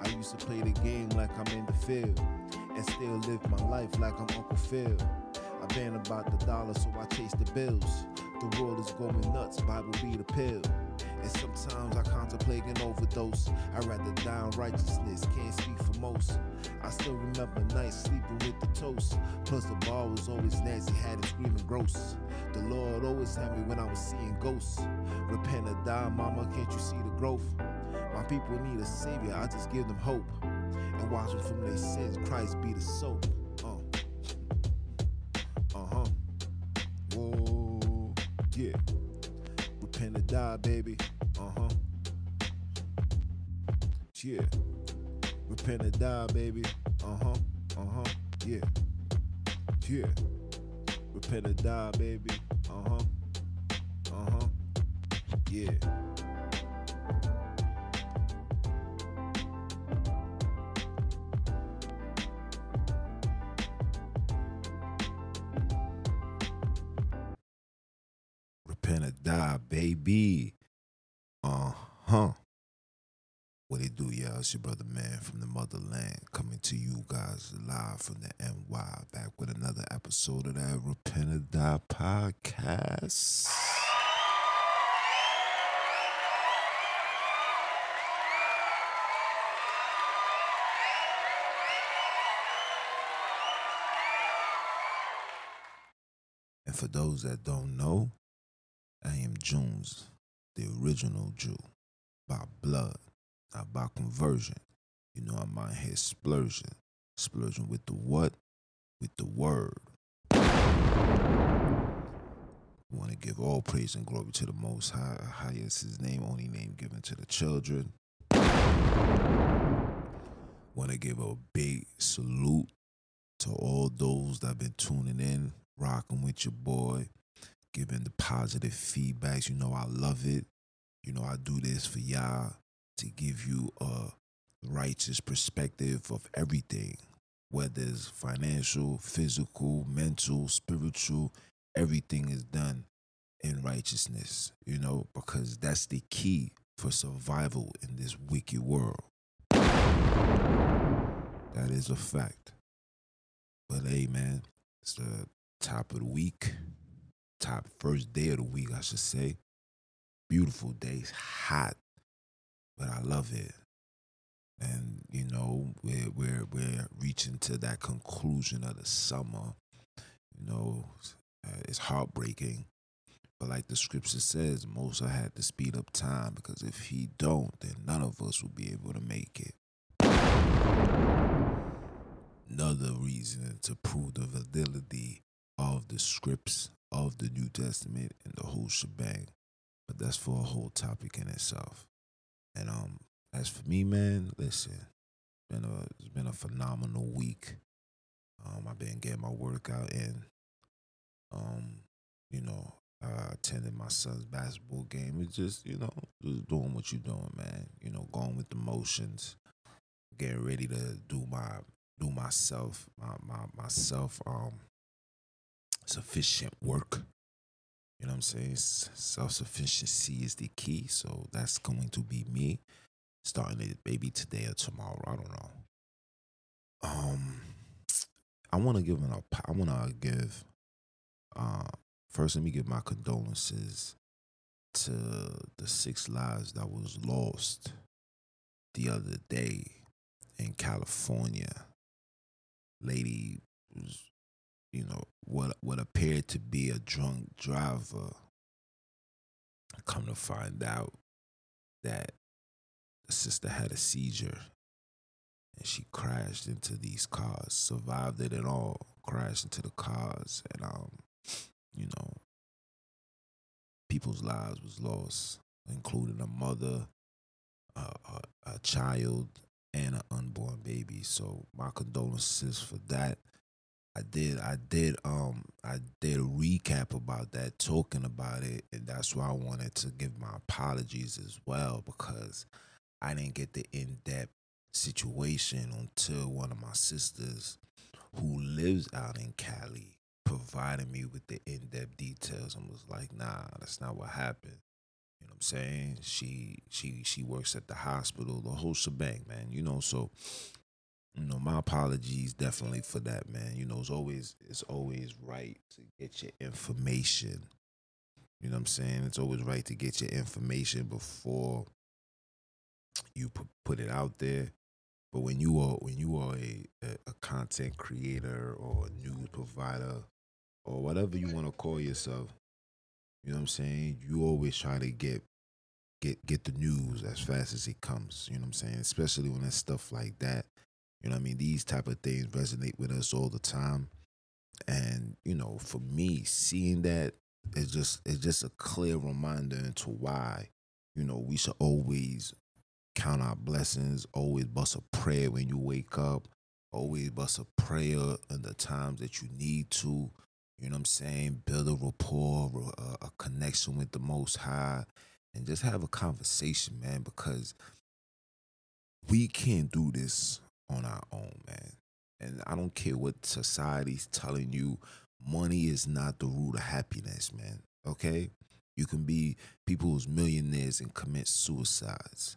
I used to play the game like I'm in the field, and still live my life like I'm Uncle Phil. I've been about the dollar, so I chase the bills. The world is going nuts, Bible be the pill. And sometimes I contemplate an overdose. I'd rather die in righteousness, can't speak for most. I still remember nights sleeping with the toast. Plus the bar was always nasty, had it screaming gross. The Lord always had me when I was seeing ghosts. Repent or die, mama, can't you see the growth? My people need a savior, I just give them hope. And watch them from their sins, Christ be the soap. Whoa, yeah. Repent or die, baby. Yeah. Repent or die, baby. Yeah. Yeah. Repent or die, baby. Yeah. Repent or die, baby. What it do, y'all? It's your brother, man, from the motherland, coming to you guys live from the NY, back with another episode of that Repent or Die podcast. And for those that don't know, I am June's, the original Jew, by blood. Not by conversion. You know, I'm out here splurging. Splurging with the what? With the word. We want to give all praise and glory to the Most High. Highest His name, only name given to the children. Want to give a big salute to all those that have been tuning in, rocking with your boy, giving the positive feedbacks. You know, I love it. You know, I do this for y'all, to give you a righteous perspective of everything, whether it's financial, physical, mental, spiritual. Everything is done in righteousness, you know, because that's the key for survival in this wicked world. That is a fact. But hey, man, it's the top of the week, top first day of the week, I should say. Beautiful day, hot. But I love it. And, you know, we're reaching to that conclusion of the summer. You know, it's heartbreaking. But like the scripture says, Moses had to speed up time, because if he don't, then none of us will be able to make it. Another reason to prove the validity of the scripts of the New Testament and the whole shebang. But that's for a whole topic in itself. And as for me, man, listen, it's been a phenomenal week. I've been getting my workout in. You know, I attended my son's basketball game. It's just, you know, just doing what you're doing, man. You know, going with the motions, getting ready to do myself sufficient work. You know what I'm saying? Self-sufficiency is the key. So that's going to be me starting it maybe today or tomorrow. I don't know. First, let me give my condolences to the 6 lives that was lost the other day in California. Lady was, you know, what appeared to be a drunk driver. Come to find out that the sister had a seizure and she crashed into these cars, survived it and all, crashed into the cars, and you know, people's lives was lost, including a mother, a child, and an unborn baby. So my condolences for that. I did a recap about that, talking about it, and that's why I wanted to give my apologies as well, because I didn't get the in-depth situation until one of my sisters who lives out in Cali provided me with the in-depth details and was like, nah, that's not what happened. You know what I'm saying? She works at the hospital, the whole shebang, man. You know, so you know, my apologies definitely for that, man. You know, it's always right to get your information. You know what I'm saying? It's always right to get your information before you put it out there. But when you are a content creator or a news provider or whatever you want to call yourself, you know what I'm saying? You always try to get the news as fast as it comes. You know what I'm saying? Especially when it's stuff like that. You know what I mean? These type of things resonate with us all the time. And, you know, for me, seeing that is just a clear reminder into why, you know, we should always count our blessings, always bust a prayer when you wake up, always bust a prayer in the times that you need to, you know what I'm saying, build a rapport, a connection with the Most High, and just have a conversation, man, because we can't do this on our own, man. And I don't care what society's telling you, money is not the root of happiness, man, okay? You can be people who's millionaires and commit suicides.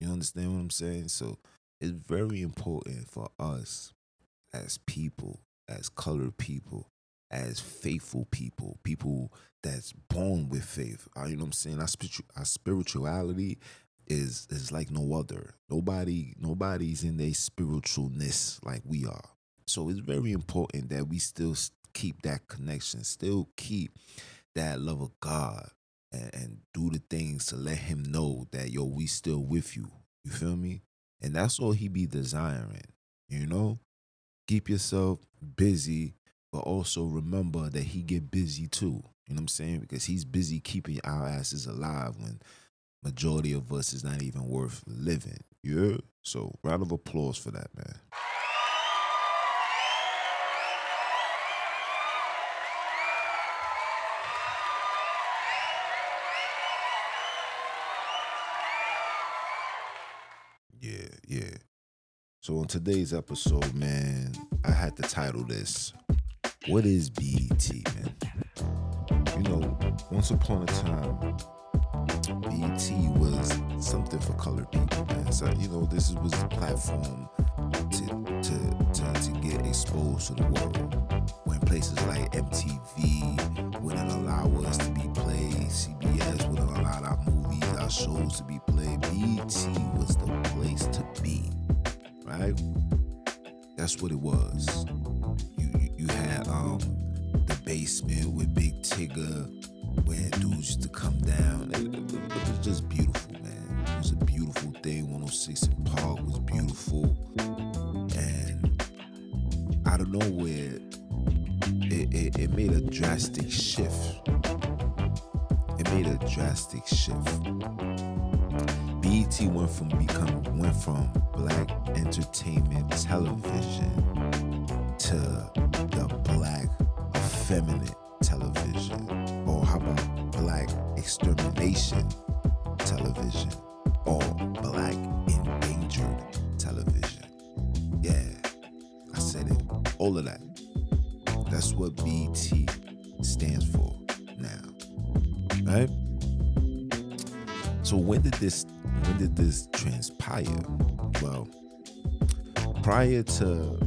You understand what I'm saying? So it's very important for us as people, as colored people, as faithful people, people that's born with faith. You know what I'm saying? Our spirituality is like no other. Nobody's in their spiritualness like we are. So it's very important that we still keep that connection, still keep that love of God. And do the things to let him know that, yo, we still with you. You feel me? And that's all he be desiring, you know? Keep yourself busy, but also remember that he get busy too. You know what I'm saying? Because he's busy keeping our asses alive when majority of us is not even worth living. Yeah? So round of applause for that, man. Yeah. So on today's episode, man, I had to title this, What is BET, man? You know, once upon a time, BET was something for colored people, man. So, you know, this was the platform to get exposed to the world. When places like MTV wouldn't allow us to be played, CBS wouldn't allow our movies, our shows to be played, BET was the place to be, right? That's what it was. You had The Basement with Big Tigger, where dudes used to come down. It was just beautiful, man. It was a beautiful thing. 106 and Park was beautiful. And out of nowhere, it made a drastic shift. It made a drastic shift. BET went from black entertainment television to the black effeminate television. Or how about black extermination television? Or black endangered television. Yeah, I said it. All of that. That's what BET stands for now, right? So when did this transpire? Well, prior to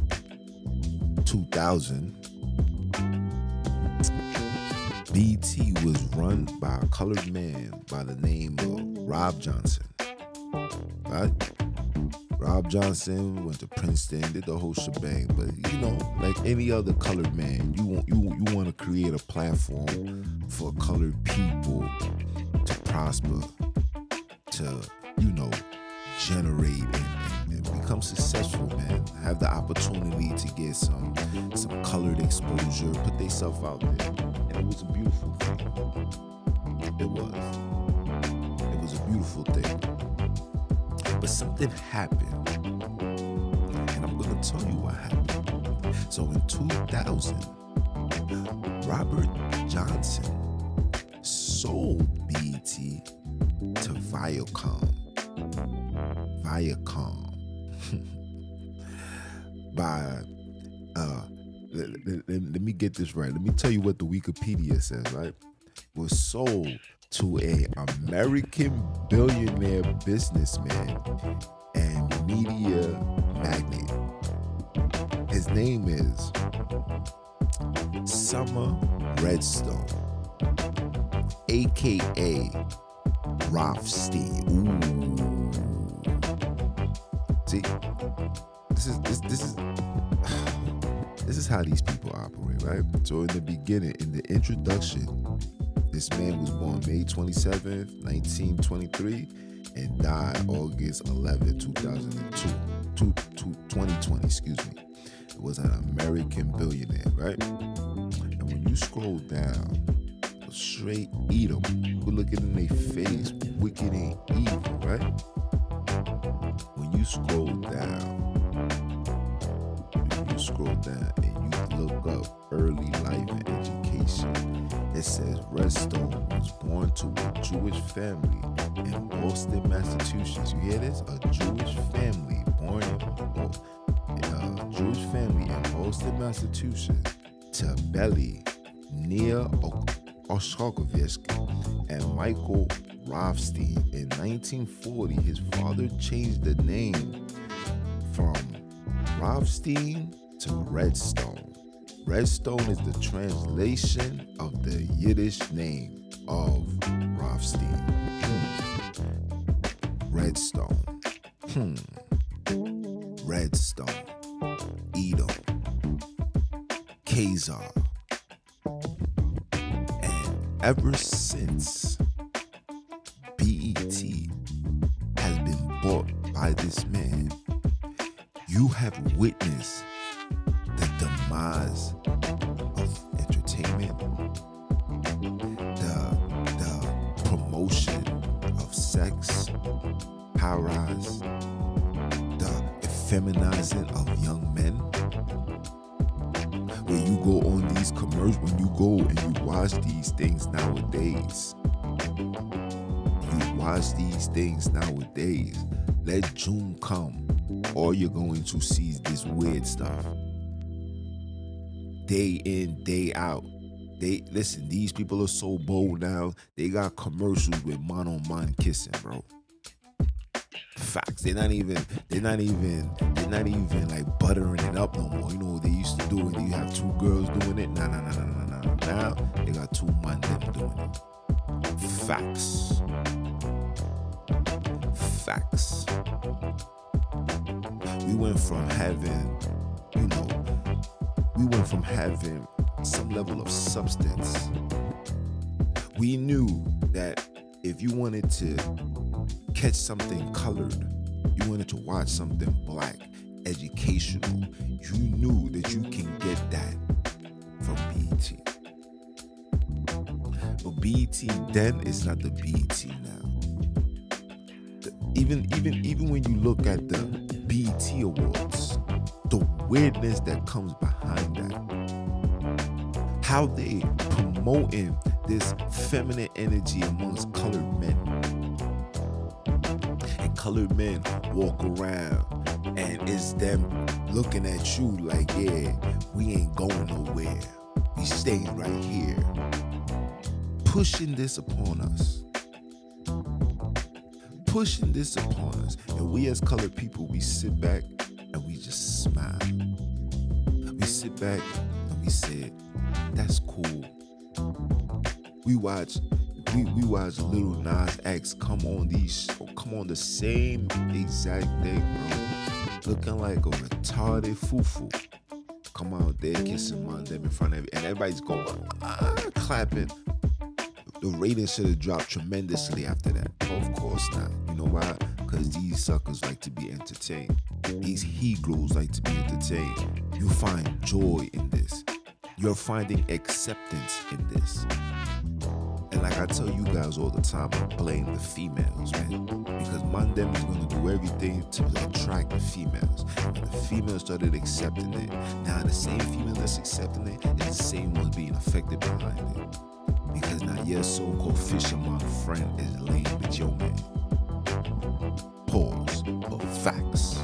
2000, BET was run by a colored man by the name of Rob Johnson. Right? Rob Johnson went to Princeton, did the whole shebang. But you know, like any other colored man, you want to create a platform for colored people to prosper, to, you know, generate and become successful, man. Have the opportunity to get some colored exposure, put themselves out there. And it was a beautiful thing. It was a beautiful thing. But something happened, and I'm going to tell you what happened. So in 2000, Robert Johnson sold BET to Viacom. By, let me get this right. Let me tell you what the Wikipedia says, right? was sold to an American billionaire businessman and media magnate. His name is Sumner Redstone, aka Rothstein. Ooh. See, this is how these people operate, right? So in the beginning, in the introduction, this man was born May 27th, 1923, and died August 11, 2020, excuse me. It was an American billionaire, right? And when you scroll down, straight Edom, who looking in their face, wicked and evil, right? When you scroll down, and you look up early life and education, it says Redstone was born to a Jewish family in Boston, Massachusetts. You hear this? A Jewish family in Boston, Massachusetts, to Belly, Nia Oshkovisk, and Michael Rothstein. In 1940, his father changed the name from Rothstein to Redstone. Redstone is the translation of the Yiddish name of Rothstein. Redstone. Redstone. Edom. Khazar. And ever since, BET has been bought by this man, you have witnessed the demise of entertainment, the promotion of sex, high rise, the effeminizing of young men. When you go on these commercials, when you go and you watch these things nowadays, let June come, all you're going to see is this weird stuff. Day in, day out. Listen, these people are so bold now. They got commercials with man-on-man kissing, bro. Facts. They're not even like buttering it up no more. You know what they used to do when you have two girls doing it? Nah. Now they got two men doing it. Facts. We went from having some level of substance. We knew that if you wanted to catch something colored, you wanted to watch something black, educational, you knew that you can get that from BET. But BET then is not the BET now. Even when you look at the BET Awards, the weirdness that comes behind that. How they promoting this feminine energy amongst colored men. And colored men walk around and it's them looking at you like, yeah, we ain't going nowhere. We staying right here. Pushing this upon us. And we as colored people, we sit back and we just smile. We sit back and we say, that's cool. We watch Lil Nas X come on the same exact thing, bro. Looking like a retarded foo-foo. Come out there kissing my them in front of everybody, and everybody's going clapping. The ratings should have dropped tremendously after that. Of course not. You know why? Because these suckers like to be entertained. These he-girls like to be entertained. You find joy in this. You're finding acceptance in this. And like I tell you guys all the time, I blame the females, man. Because Mandem is going to do everything to attract the females. And the females started accepting it. Now the same female that's accepting it is the same one being affected behind it. Because now your so-called fisherman friend is lame with your man. Pause. But facts.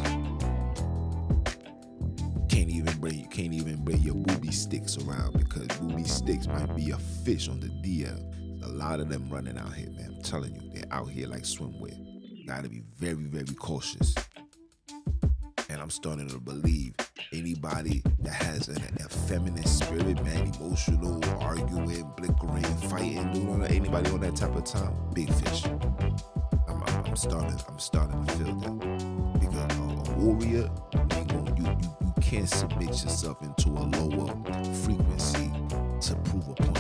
Can't even bring your booby sticks around because booby sticks might be a fish on the DL. A a lot of them running out here, man. I'm telling you, they're out here like swimwear. Gotta be very, very cautious. And I'm starting to believe anybody that has an effeminate spirit, man, emotional, arguing, bickering, fighting, dude, anybody on that type of time, big fish. I'm starting to feel that. Because a warrior, you can't submit yourself into a lower frequency to prove a point.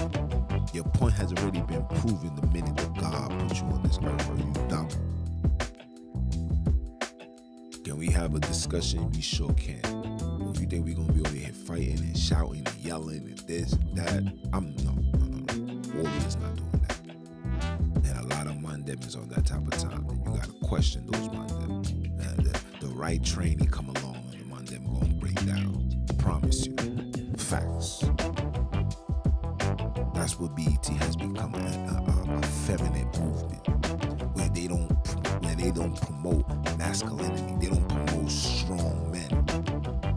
Your point has already been proven the minute that God put you on this earth. Are you dumb? Can we have a discussion? We sure can. Well, if you think we're going to be over here fighting and shouting and yelling and this and that, no. Warriors not doing that. And a lot of mandemics on that type of time. And you got to question those mandemics. The right train, he come along and the mandem going to break down. Promise you. Facts. That's what BET has become, a feminine movement where they don't promote masculinity. They don't promote strong men.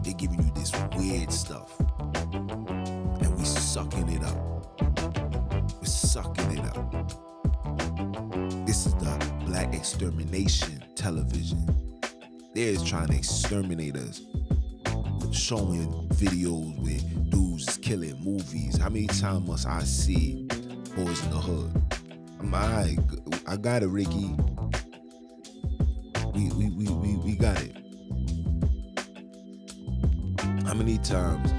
They're giving you this weird stuff, and we sucking it up. We're sucking it up. This is the black extermination television. They're trying to exterminate us, showing videos where dudes is killing movies. How many times must I see Boys in the Hood? I got it, Ricky. We got it. How many times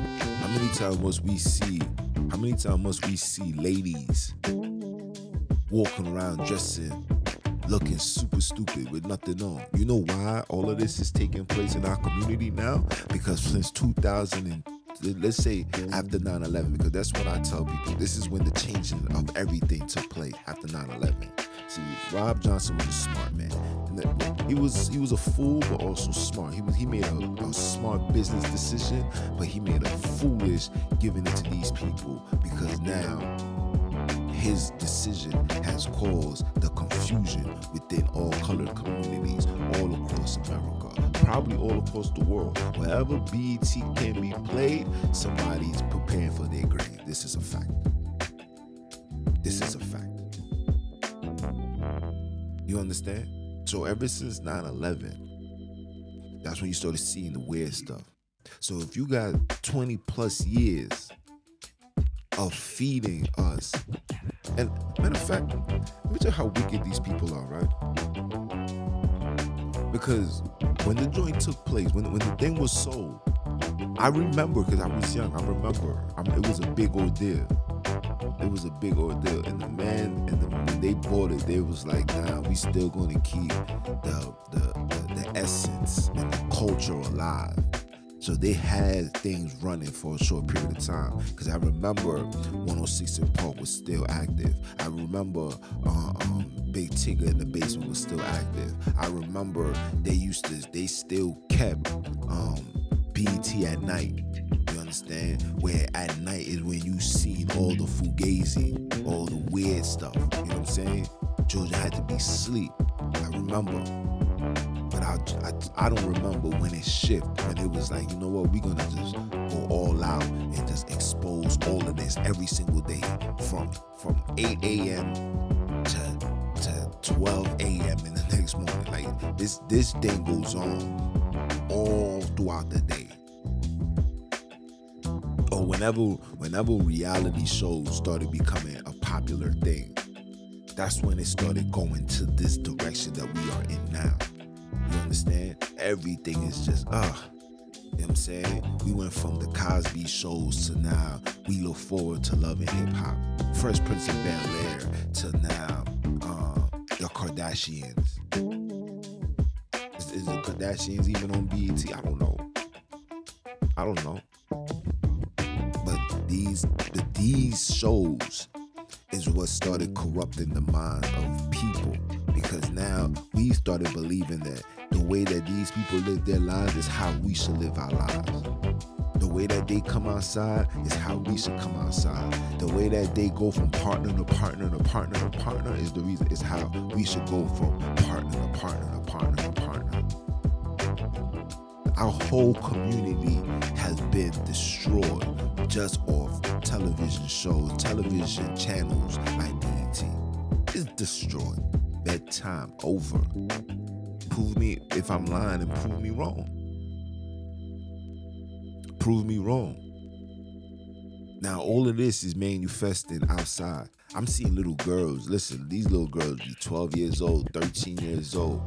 must we see ladies walking around dressing, looking super stupid with nothing on? You know why all of this is taking place in our community now? Because since 2000, let's say after 9/11, because that's what I tell people, this is when the changing of everything took place after 9/11. See, Rob Johnson was a smart man. He was a fool, but also smart. He made a smart business decision, but he made a foolish giving it to these people, because now his decision has caused the confusion within all colored communities all across America, probably all across the world. Wherever BET can be played, somebody's preparing for their grave. This is a fact. This is a fact. You understand? So ever since 9/11, that's when you started seeing the weird stuff. So if you got 20 plus years of feeding us, and matter of fact, let me tell you how wicked these people are, right? Because when the joint took place, when the thing was sold, I remember, because I was young, it was a big ordeal. It was a big ordeal, and when they bought it, they was like, nah, we still going to keep the essence and the culture alive. So they had things running for a short period of time, because I remember 106 and Park was still active. I remember Big Tigger and The Basement was still active. I remember they still kept BET at night. You understand? Where at night is when you seen all the fugazi, all the weird stuff. You know what I'm saying? Georgia had to be asleep. I remember. I don't remember when it shifted, when it was like, you know what, we're going to just go all out and just expose all of this every single day from 8 a.m. to 12 a.m. in the next morning. Like, this thing goes on all throughout the day. Or whenever reality shows started becoming a popular thing, that's when it started going to this direction that we are in now. You understand? Everything is just, you know what I'm saying? We went from the Cosby shows to now We Look Forward to Love and Hip Hop, Fresh Prince of Bel-Air to now The Kardashians. Is The Kardashians even on BET? I don't know. But these shows is what started corrupting the minds of people, because now we started believing that the way that these people live their lives is how we should live our lives. The way that they come outside is how we should come outside. The way that they go from partner to partner to partner to partner is the reason, is how we should go from partner to partner to partner to partner. Our whole community has been destroyed just off television shows, television channels like these. humanity is destroyed. Bedtime over. Prove me if I'm lying and prove me wrong. Prove me wrong. Now, all of this is manifesting outside. I'm seeing little girls. Listen, these little girls be 12 years old, 13 years old.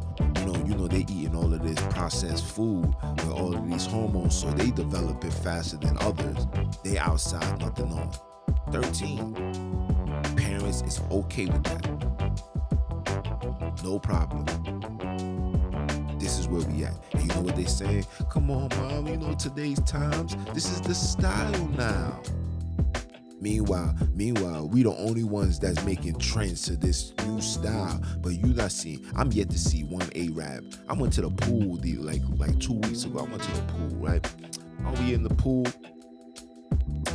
You know, they eating all of this processed food with all of these hormones, so they develop it faster than others. They outside, nothing on. 13. Parents is okay with that. No problem. This is where we at. And you know what they saying? Come on, mom, you know today's times. This is the style now. Meanwhile, we the only ones that's making trends to this new style. But you not seeing. I'm yet to see one A-Rap. I went to the pool like 2 weeks ago. I went to the pool, right? Are we in the pool?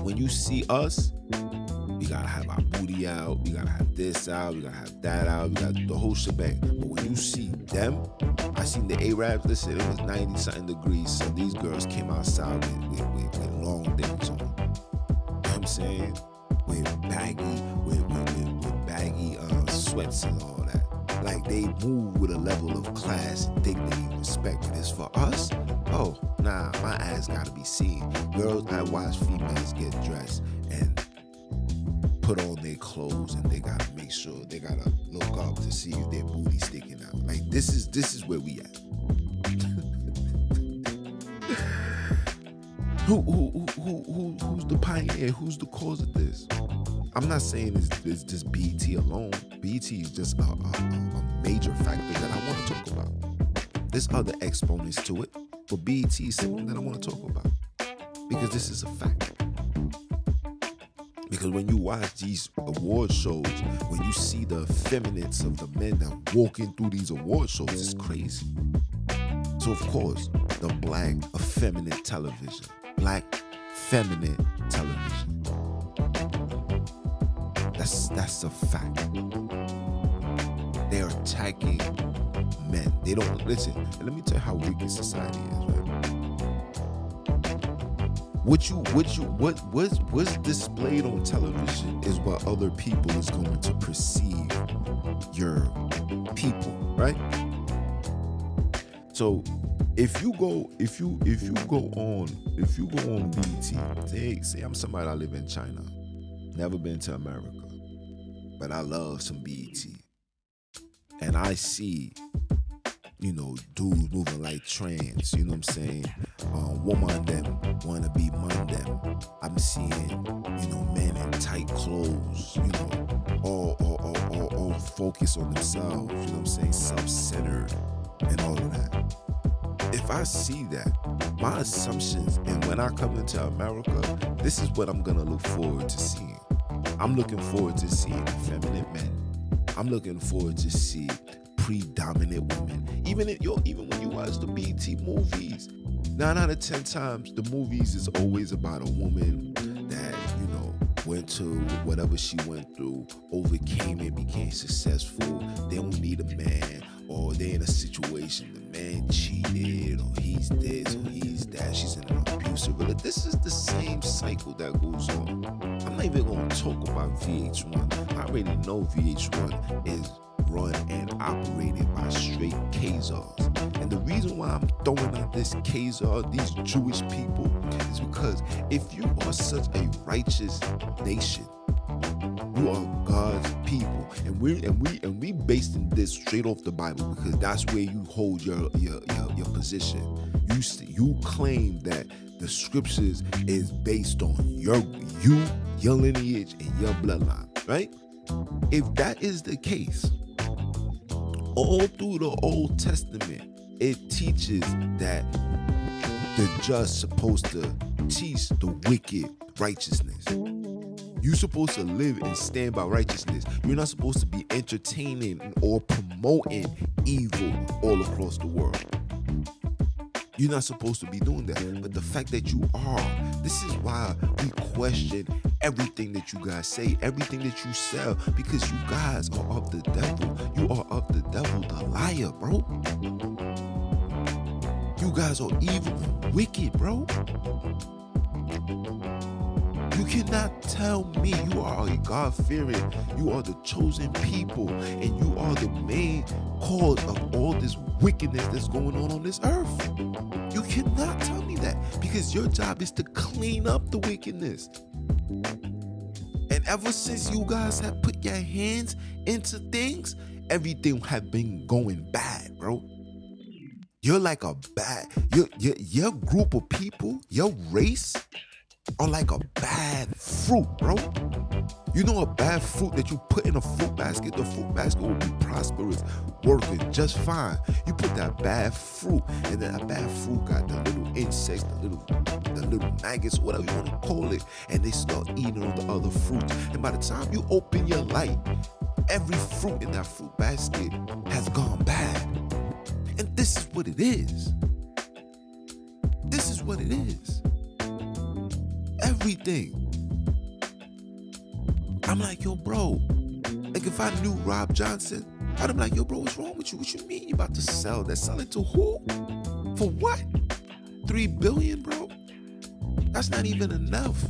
When you see us, we gotta have our booty out. We gotta have this out. We gotta have that out. We gotta do the whole shebang. But when you see them, I seen the A-Raps. Listen, it was 90-something degrees. So these girls came outside with long things on. I'm saying, with baggy sweats and all that. Like, they move with a level of class, dignity, respect. But as for us, oh, nah, my ass gotta be seen. Girls, I watch females get dressed and put on their clothes, and they gotta make sure, they gotta look up to see if their booty's sticking out. Like, this is where we at. Who's the pioneer? Who's the cause of this? I'm not saying it's just BET alone. BET is just a major factor that I want to talk about. There's other exponents to it, but BET is something that I want to talk about because this is a fact. Because when you watch these award shows, when you see the effeminates of the men that walking through these award shows, it's crazy. So of course, the black effeminate television. Black feminine television. That's a fact. They're attacking men. They don't listen. And let me tell you how wicked society is, right? What's displayed on television is what other people is going to perceive your people, right? So If you go on BET, say I'm somebody that live in China, never been to America, but I love some BET, and I see, dudes moving like trans, you know what I'm saying? Woman them wanna be man them. I'm seeing, men in tight clothes, all focused on themselves, you know what I'm saying? Self-centered and all of that. If I see that, my assumptions, and when I come into America, this is what I'm going to look forward to seeing. I'm looking forward to seeing effeminate men. I'm looking forward to see predominant women. Even when you watch the BET movies, 9 out of 10 times, the movies is always about a woman that, went to whatever she went through, overcame it, became successful. They don't need a man, or they're in a situation, the man cheated, or he's this, or he's that, she's in an abusive relationship. This is the same cycle that goes on. I'm not even going to talk about VH1. I already know VH1 is run and operated by straight Khazars. And the reason why I'm throwing out this Khazar, these Jewish people, is because if you are such a righteous nation, you are God's people, and we basing this straight off the Bible, because that's where you hold your position. You claim that the scriptures is based on your lineage and your bloodline, right? If that is the case, all through the Old Testament, it teaches that the just supposed to teach the wicked righteousness. You're supposed to live and stand by righteousness. You're not supposed to be entertaining or promoting evil all across the world. You're not supposed to be doing that. But the fact that you are, this is why we question everything that you guys say, everything that you sell, because you guys are of the devil. You are of the devil, the liar, bro. You guys are evil and wicked, bro. You cannot tell me you are a God-fearing, you are the chosen people, and you are the main cause of all this wickedness that's going on this earth. You cannot tell me that, because your job is to clean up the wickedness. And ever since you guys have put your hands into things, everything have been going bad, bro. You're like a bad, your group of people, your race are like a bad fruit, bro. You know a bad fruit that you put in a fruit basket, the fruit basket will be prosperous, working just fine. You put that bad fruit, and then that bad fruit got the little insects, the little maggots, whatever you want to call it, and they start eating all the other fruits. And by the time you open your light, every fruit in that fruit basket has gone bad. And this is what it is. This is what it is. Everything. I'm like, yo, bro. Like, if I knew Rob Johnson, I'd be like, yo, bro, what's wrong with you? What you mean you about to sell that? Sell it to who? For what? $3 billion, bro? That's not even enough.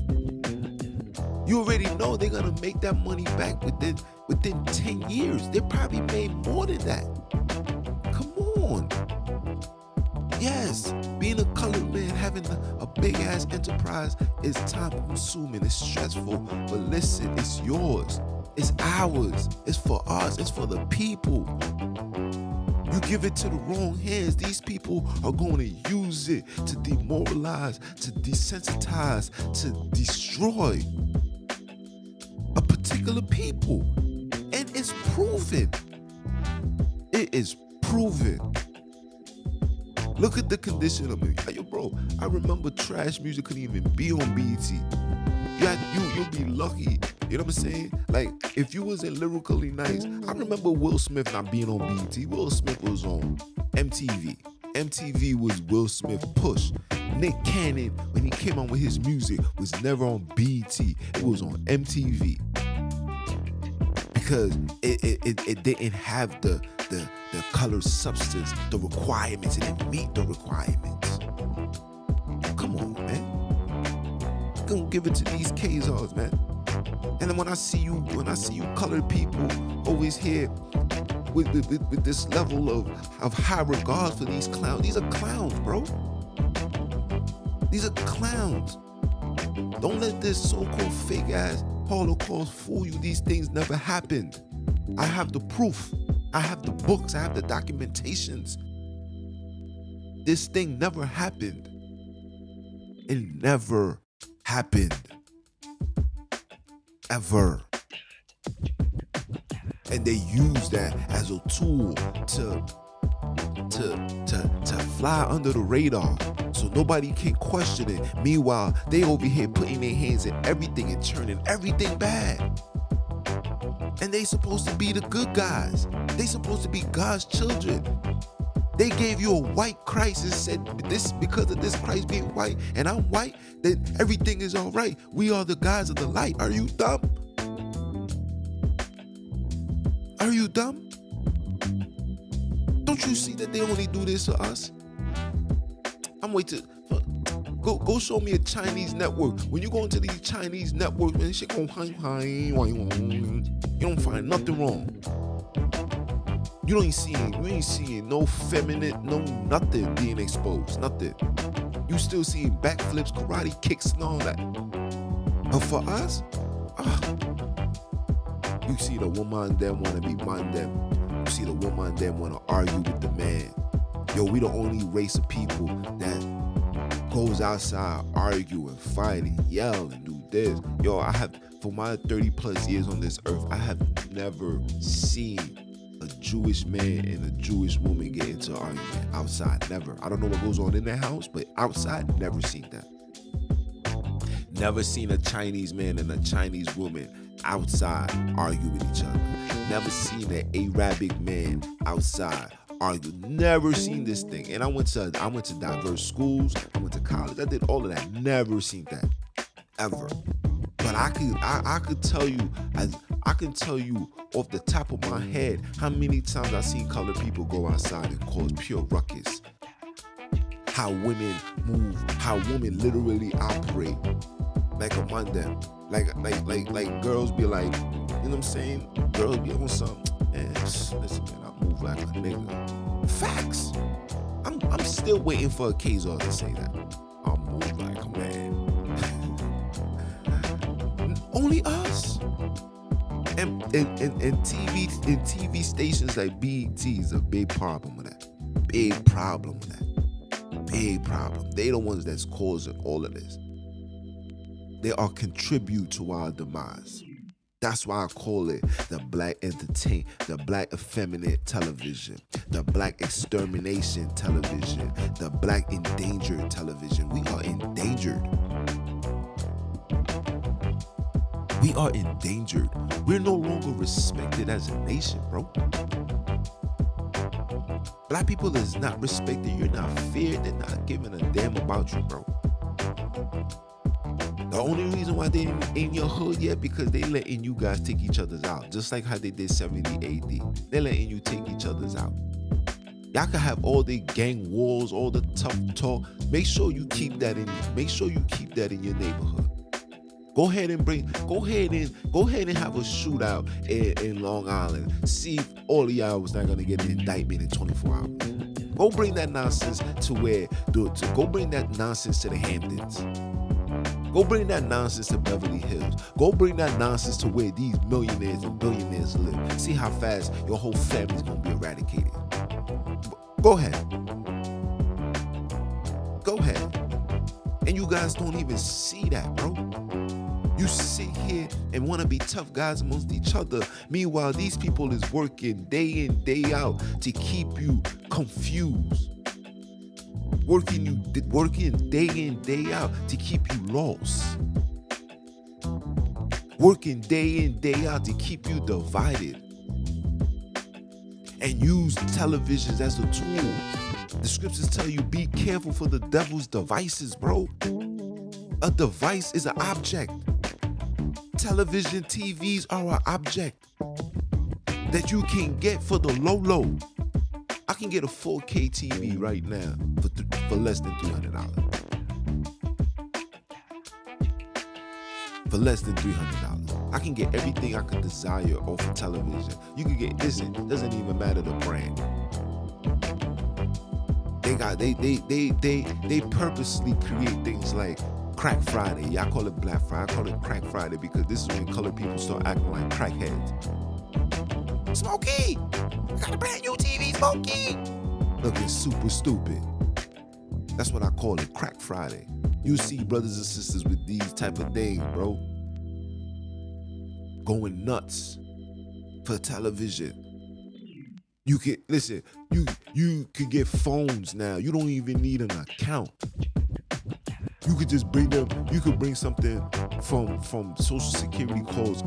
You already know they're gonna make that money back within 10 years. They probably made more than that. Come on. Yes, being a colored man, having a big-ass enterprise is time-consuming, it's stressful, but listen, it's yours, it's ours, it's for us, it's for the people. You give it to the wrong hands, these people are going to use it to demoralize, to desensitize, to destroy a particular people. And it's proven. It is proven. Look at the condition of me. Yo, bro, I remember trash music couldn't even be on BET. You'll be lucky. You know what I'm saying? Like, if you wasn't lyrically nice, I remember Will Smith not being on BET. Will Smith was on MTV. MTV was Will Smith push. Nick Cannon, when he came on with his music, was never on BET. It was on MTV. Because it didn't have the color substance, the requirements, and it meet the requirements. Come on, man. Don't give it to these Khazars, man. And then when I see you colored people always here with this level of high regard for these clowns. These are clowns, bro. These are clowns. Don't let this so-called fake-ass Holocaust fool you. These things never happened. I have the proof. I have the books, I have the documentations. This thing never happened. It never happened. Ever. And they use that as a tool to fly under the radar, so nobody can question it. Meanwhile, they over here putting their hands in everything and turning everything bad. And they supposed to be the good guys. They supposed to be God's children. They gave you a white Christ and said, this because of this Christ being white and I'm white, then everything is all right. We are the guys of the light. Are you dumb? Are you dumb? Don't you see that they only do this to us? I'm waiting. Go show me a Chinese network. When you go into these Chinese networks, man, shit go you don't find nothing wrong. You ain't seeing no feminine, no nothing being exposed, nothing. You still seeing backflips, karate kicks, and all that. But for us, you see the woman them wanna be man them. You see the woman them wanna argue with the man. Yo, we the only race of people that goes outside, argue and fight and yell and do this. Yo, I have, for my 30 plus years on this earth, I have never seen a Jewish man and a Jewish woman get into an argument outside, never. I don't know what goes on in their house, but outside, never seen that. Never seen a Chinese man and a Chinese woman outside argue with each other. Never seen an Arabic man outside. I've never seen this thing. And I went to diverse schools, I went to college, I did all of that. Never seen that. Ever. But I can tell you off the top of my head how many times I've seen colored people go outside and cause pure ruckus. How women move, how women literally operate. like among them. Like girls be like, you know what I'm saying? Girls be on something. Yes, listen, man, I move like a nigga. Facts. I'm still waiting for a Khazar to say that. I move like a man. Only us. And TV stations like BET is a big problem with that. Big problem with that. Big problem. They the ones that's causing all of this. They are contribute to our demise. That's why I call it the black entertain, the black effeminate television, the black extermination television, the black endangered television. We are endangered. We are endangered. We're no longer respected as a nation, bro. Black people is not respected. You're not feared. They're not giving a damn about you, bro. The only reason why they ain't in your hood yet because they letting you guys take each other's out. Just like how they did 70 AD. They letting you take each other's out. Y'all can have all the gang wars, all the tough talk. Make sure you keep that in your neighborhood. Go ahead and have a shootout in Long Island. See if all of y'all was not gonna get an indictment in 24 hours. Go bring that nonsense to the Hamptons. Go bring that nonsense to Beverly Hills. Go bring that nonsense to where these millionaires and billionaires live. See how fast your whole family's gonna be eradicated. Go ahead. And you guys don't even see that, bro. You sit here and want to be tough guys amongst each other. Meanwhile, these people is working day in, day out to keep you confused. Working day in, day out to keep you lost. Working day in, day out to keep you divided. And use televisions as a tool. The scriptures tell you be careful for the devil's devices, bro. A device is an object. Television, TVs are an object that you can get for the low. I can get a 4K TV right now for less than $300. For less than $300. I can get everything I could desire off of television. You can get this, it doesn't even matter the brand. They purposely create things like Crack Friday. Yeah, I call it Black Friday. I call it Crack Friday because this is when colored people start acting like crackheads. Smokey! I got a brand new TV, Smokey! Looking super stupid. That's what I call it, Crack Friday. You see brothers and sisters with these type of things, bro. Going nuts for television. You could get phones now. You don't even need an account. You could just bring them. You could bring something from Social Security called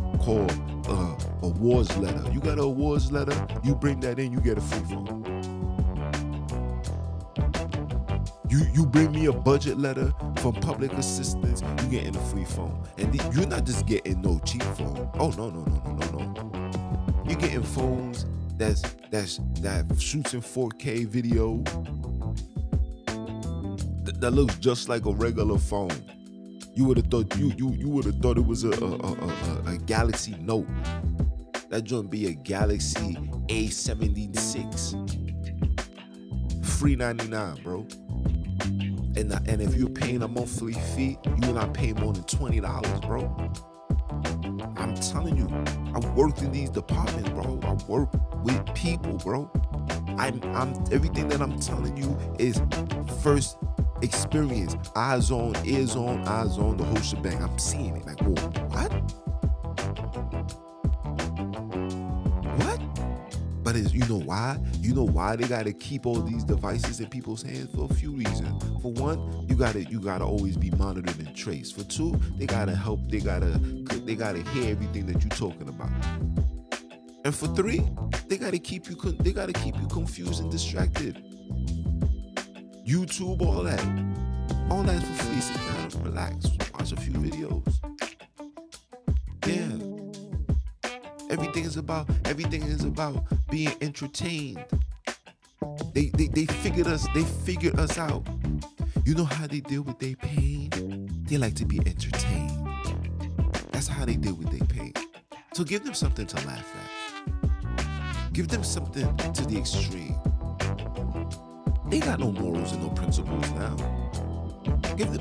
awards letter. You got an awards letter. You bring that in. You get a free phone. You bring me a budget letter from public assistance. You getting a free phone. And you're not just getting no cheap phone. Oh no. You're getting phones that shoots in 4K video. That looks just like a regular phone. You would have thought it was a Galaxy Note. That joint be a Galaxy A76. $3.99, bro. And if you're paying a monthly fee, you're not paying more than $20, bro. I'm telling you, I worked in these departments, bro. I work with people, bro. I'm everything that I'm telling you is first experience, eyes on, ears on, eyes on, the whole shebang. I'm seeing it like, whoa, what? But it's, you know why they gotta keep all these devices in people's hands? For a few reasons. For one, you gotta always be monitored and traced. For two, they gotta help, they gotta hear everything that you're talking about. And for three, they gotta keep you confused and distracted. YouTube, all that's for free. Sit down, relax, watch a few videos. Yeah, everything is about being entertained. They figured us out. You know how they deal with their pain? They like to be entertained. That's how they deal with their pain. So give them something to laugh at. Give them something to the extreme. They got no morals and no principles now. Give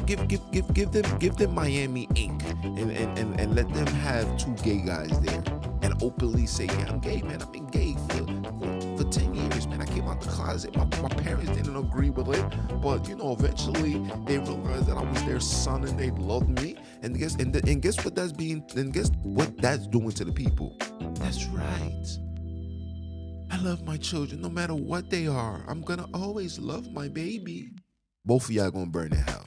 them Miami Ink and let them have two gay guys there and openly say, yeah, I'm gay, man. I've been gay for 10 years, man. I came out the closet. My parents didn't agree with it, but you know, eventually they realized that I was their son and they loved me. And guess what that's doing to the people? That's right. I love my children no matter what they are. I'm gonna always love my baby. Both of y'all gonna burn in hell.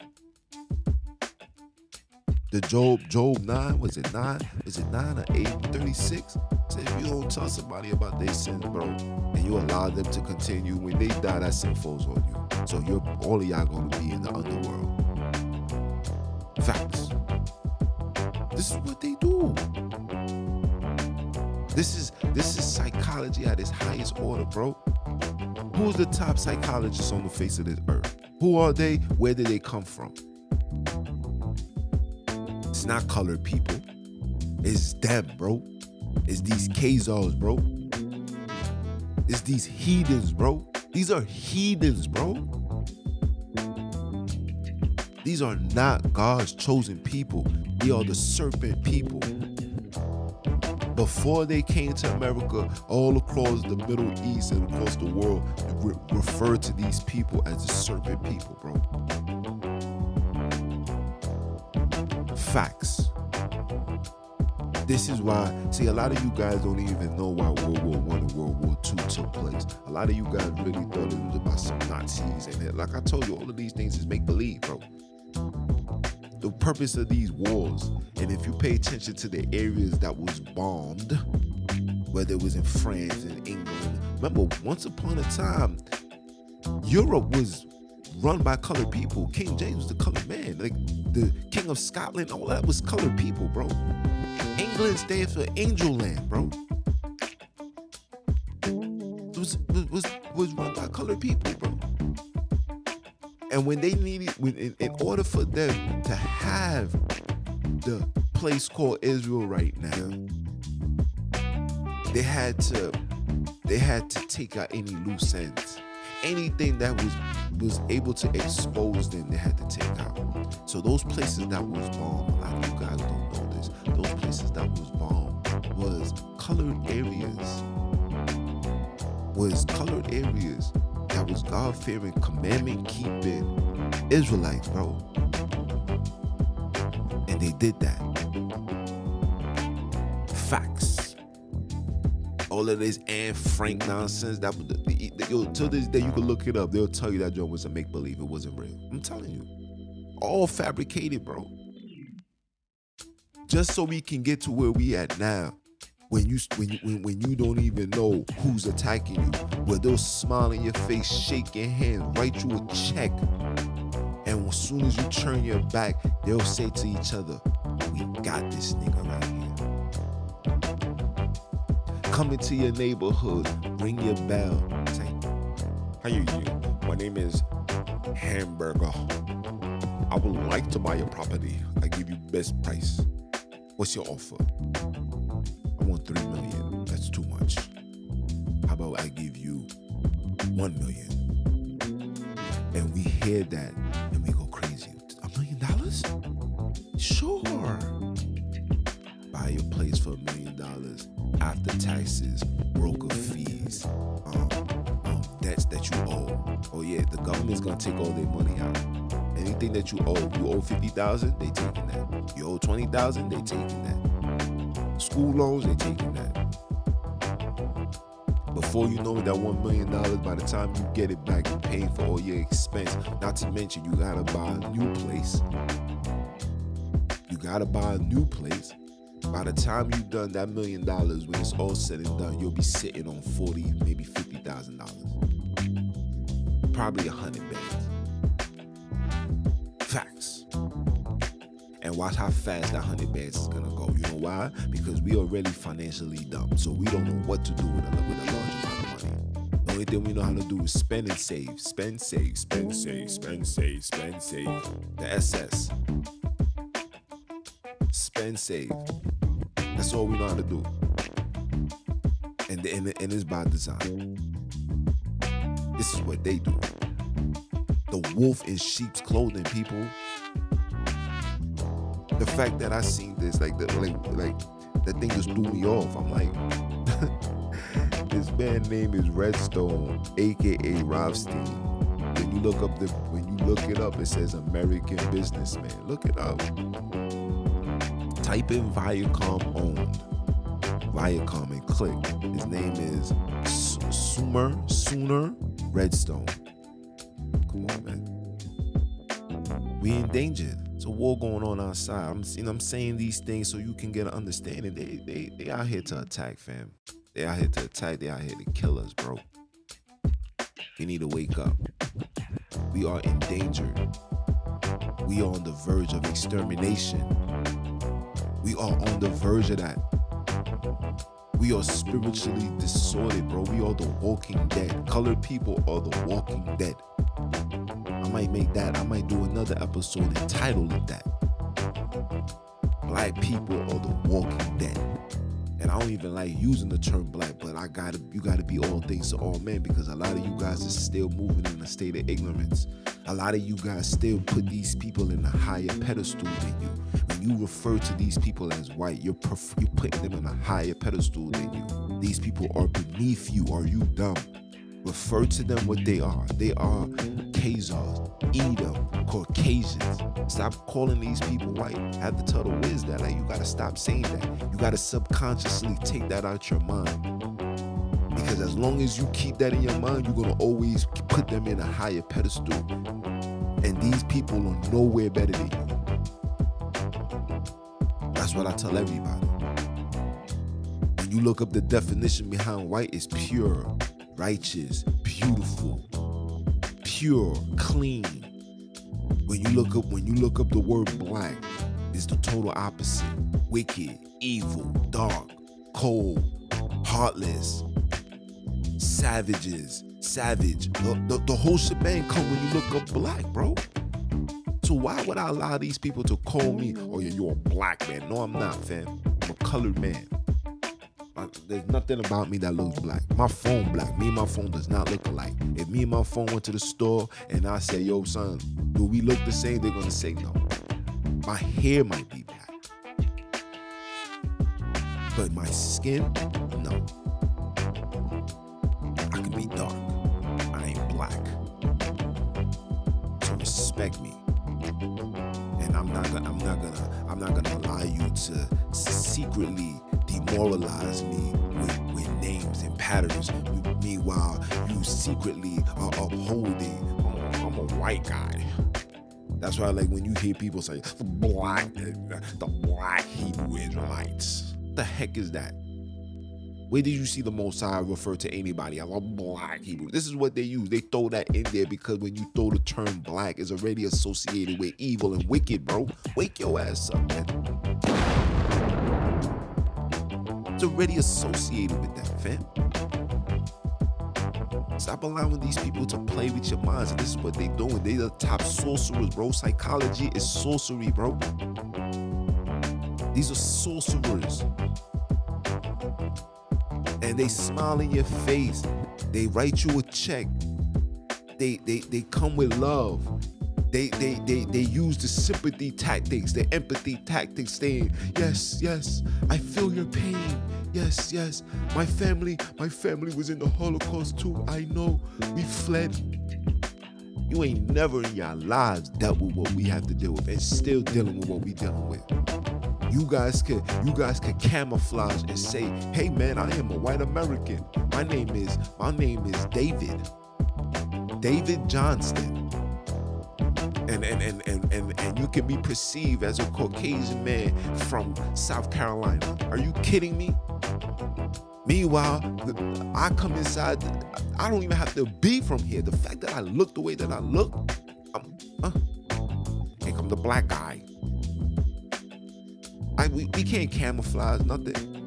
The Job 9 or 8:36? Said if you don't tell somebody about their sins, bro, and you allow them to continue, when they die, that sin falls on you. So all of y'all gonna be in the underworld. Facts. This is what they do. This is psychology at its highest order, bro. Who's the top psychologists on the face of this earth? Who are they? Where did they come from? It's not colored people. It's them, bro. It's these Khazars, bro. It's these heathens, bro. These are heathens, bro. These are not God's chosen people. They are the serpent people. Before they came to America, all across the Middle East and across the world, referred to these people as the serpent people, bro. Facts. This is why, see, a lot of you guys don't even know why World War I and World War II took place. A lot of you guys really thought it was about some Nazis. And like I told you, all of these things is make-believe, bro. The purpose of these wars, and if you pay attention to the areas that was bombed, whether it was in France and England, remember once upon a time, Europe was run by colored people. King James was the colored man, like the King of Scotland, all that was colored people, bro. England stands for Angel Land, bro. It was run by colored people, bro. And when they needed, in order for them to have the place called Israel right now, they had to take out any loose ends. Anything that was able to expose them, they had to take out. So those places that was bombed, a lot of you guys don't know this, those places that was bombed was colored areas. That was God-fearing, commandment-keeping Israelites, bro. And they did that. Facts. All of this Anne Frank nonsense, that was till this day, you can look it up. They'll tell you that joke was a make-believe. It wasn't real. I'm telling you. All fabricated, bro. Just so we can get to where we at now. When you don't even know who's attacking you, where they'll smile in your face, shake your hand, write you a check, and as soon as you turn your back, they'll say to each other, "We got this nigga right here." Come into your neighborhood, ring your bell, say, "How you doing? My name is Hamburger. I would like to buy your property. I give you best price. What's your offer?" $3 million, that's too much. How about I give you $1 million? And we hear that and we go crazy. $1 million? Sure. Buy your place for $1 million after taxes, broker fees, debts that you owe. Oh yeah, the government's gonna take all their money out. Anything that you owe, you owe $50,000, they taking that. You owe $20,000, they taking that. School loans, they taking that. Before you know it, that $1 million, by the time you get it back, you pay for all your expense. Not to mention, you gotta buy a new place. By the time you done that $1 million, when it's all said and done, you'll be sitting on $40,000, maybe $50,000. Probably 100 bands. Facts. And watch how fast that 100 bands is gonna go. You know why? Because we already financially dumb. So we don't know what to do with a large amount of money. The only thing we know how to do is spend and save. Spend, save. The SS. fan saved. That's all we know how to do. And it's by design. This is what they do. The wolf in sheep's clothing, people. The fact that I seen this, that thing just threw me off. I'm like, this man's name is Redstone, aka Rothstein. When you look it up, it says American businessman. Look it up. Type in Viacom owned. Viacom and click. His name is Sumner Redstone. Come on, man. We endangered. It's a war going on outside. I'm saying these things so you can get an understanding. They out here to attack, fam. They out here to attack. They out here to kill us, bro. You need to wake up. We are endangered. We are on the verge of extermination. We are on the verge of that. We are spiritually disordered, bro. We are the walking dead. Colored people are the walking dead. I might do another episode entitled that. Black people are the walking dead. And I don't even like using the term black, but you gotta be all things to all men, because a lot of you guys is still moving in a state of ignorance. A lot of you guys still put these people in a higher pedestal than you. When you refer to these people as white, you're putting them in a higher pedestal than you. These people are beneath you. Are you dumb? Refer to them what they are. They are Khazars, Edom, Caucasians. Stop calling these people white. I have to tell the Wiz that. Like, you gotta stop saying that. You gotta subconsciously take that out your mind. Because as long as you keep that in your mind, you're gonna always put them in a higher pedestal. And these people are nowhere better than you. That's what I tell everybody. When you look up the definition behind white, it's pure, righteous, beautiful, pure, clean. When you look up the word black, it's the total opposite. Wicked, evil, dark, cold, heartless, savage. The whole shebang come when you look up black, bro. So why would I allow these people to call me, oh yeah, you're a black man? No, I'm not, fam. I'm a colored man. There's nothing about me that looks black. My phone black. Me and my phone does not look alike. If me and my phone went to the store and I say, yo, son, do we look the same? They're gonna say no. My hair might be black, but my skin, no. I can be dark. I ain't black. So respect me. And I'm not gonna allow you to secretly demoralize me with names and patterns. Meanwhile, you secretly are upholding, I'm a white guy. That's why, like, when you hear people say the black Hebrew Israelites, what the heck is that? Where did you see the Most High refer to anybody? I'm a black Hebrew. This is what they use. They throw that in there because when you throw the term black, it's already associated with evil and wicked, bro. Wake your ass up, man. It's already associated with that, fam. Stop allowing these people to play with your minds, and this is what they're doing. They're the top sorcerers, bro. Psychology is sorcery, bro. These are sorcerers. And they smile in your face. They write you a check. They come with love. They use the sympathy tactics, the empathy tactics, saying, yes, I feel your pain. Yes, my family was in the Holocaust too. I know, we fled. You ain't never in your lives dealt with what we have to deal with, and still dealing with what we dealing with. You guys could camouflage and say, hey man, I am a white American. My name is David Johnston. And you can be perceived as a Caucasian man from South Carolina. Are you kidding me? Meanwhile, I come inside. I don't even have to be from here. The fact that I look the way that I look, here come the black guy. We can't camouflage nothing.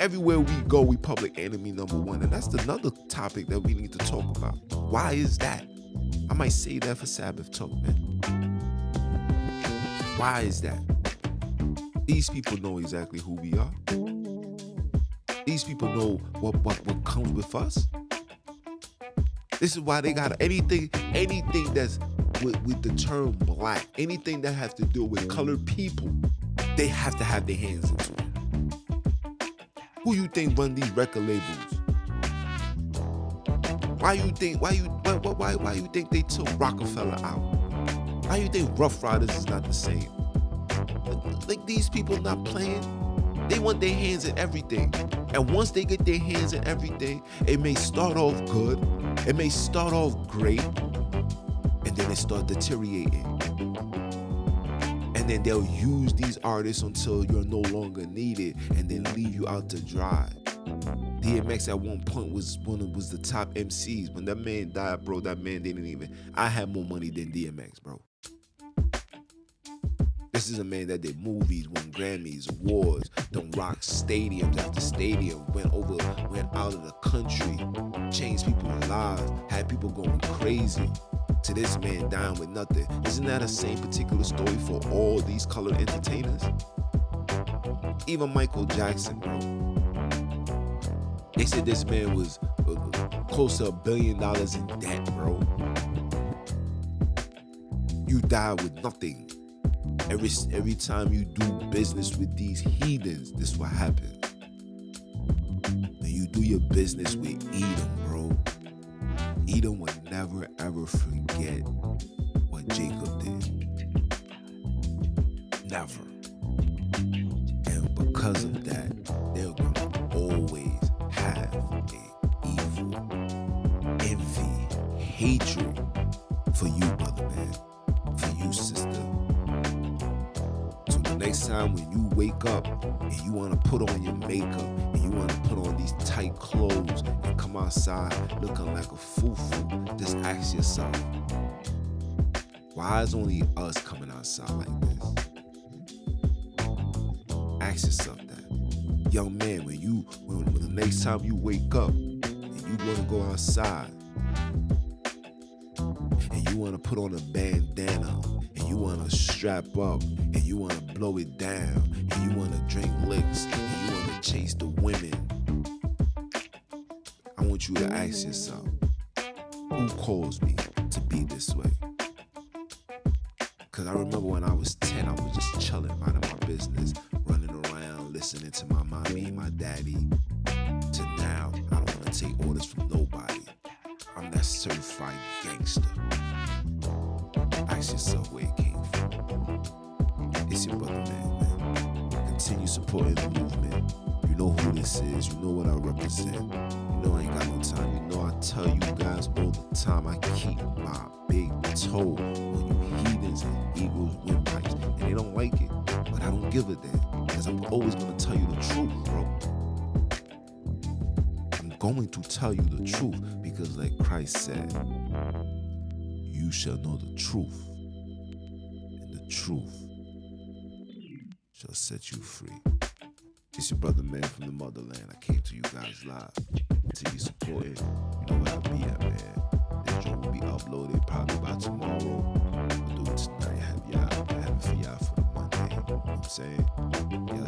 Everywhere we go, we public enemy number one. And that's another topic that we need to talk about. Why is that? I might say that for Sabbath talk, man. Why is that? These people know exactly who we are. These people know what comes with us. This is why they got anything that's with the term black, anything that has to do with colored people, they have to have their hands into it. Who you think run these record labels? Why you think they took Rockefeller out? Why you think Rough Riders is not the same? Like these people not playing, they want their hands in everything. And once they get their hands in everything, it may start off good, it may start off great, and then they start deteriorating. And then they'll use these artists until you're no longer needed, and then leave you out to dry. DMX at one point was the top MCs. When that man died, bro, that man didn't even... I had more money than DMX, bro. This is a man that did movies, won Grammys, awards, done rock stadiums after stadium, went out of the country, changed people's lives, had people going crazy. To this man dying with nothing. Isn't that the same particular story for all these colored entertainers? Even Michael Jackson, bro. They said this man was close to $1 billion in debt, bro. You die with nothing. Every time you do business with these heathens, this is what happens. When you do your business with Edom, bro, Edom will never, ever forget what Jacob did. Never. And because of that, they're going to always have a evil, envy, hatred for you, brother man, for you, sister. So the next time when you wake up and you want to put on your makeup and you want to put on these tight clothes and come outside looking like a fufu, just ask yourself, why is only us coming outside like this? Ask yourself that. Young man, when the next time you wake up and you want to go outside and you want to put on a bandana and you want to strap up and you want to blow it down and you want to drink licks and you want to chase the women, I want you to ask yourself, who caused me to be this way? Because I remember when I was 10, I was just chilling, minding my business, running around, listening to my mommy and my daddy. To now, I don't want to take orders from nobody. I'm that certified gangster. Ask yourself where it came from. It's your brother, man. Continue supporting the movement. You know who this is. You know what I represent. You know I ain't got no time. You know I tell you guys all the time, I keep my big toe on you heathens and eagles windpipes. And they don't like it, but I don't give a damn. Because I'm always going to tell you the truth, bro. I'm going to tell you the truth because like Christ said, you shall know the truth. And the truth shall set you free. It's your brother man from the motherland. I came to you guys live. Until you support it, you know where I be at, man. This joint will be uploaded probably by tomorrow. I'll do it tonight. I have it for y'all for the Monday. You know what I'm saying? Yeah.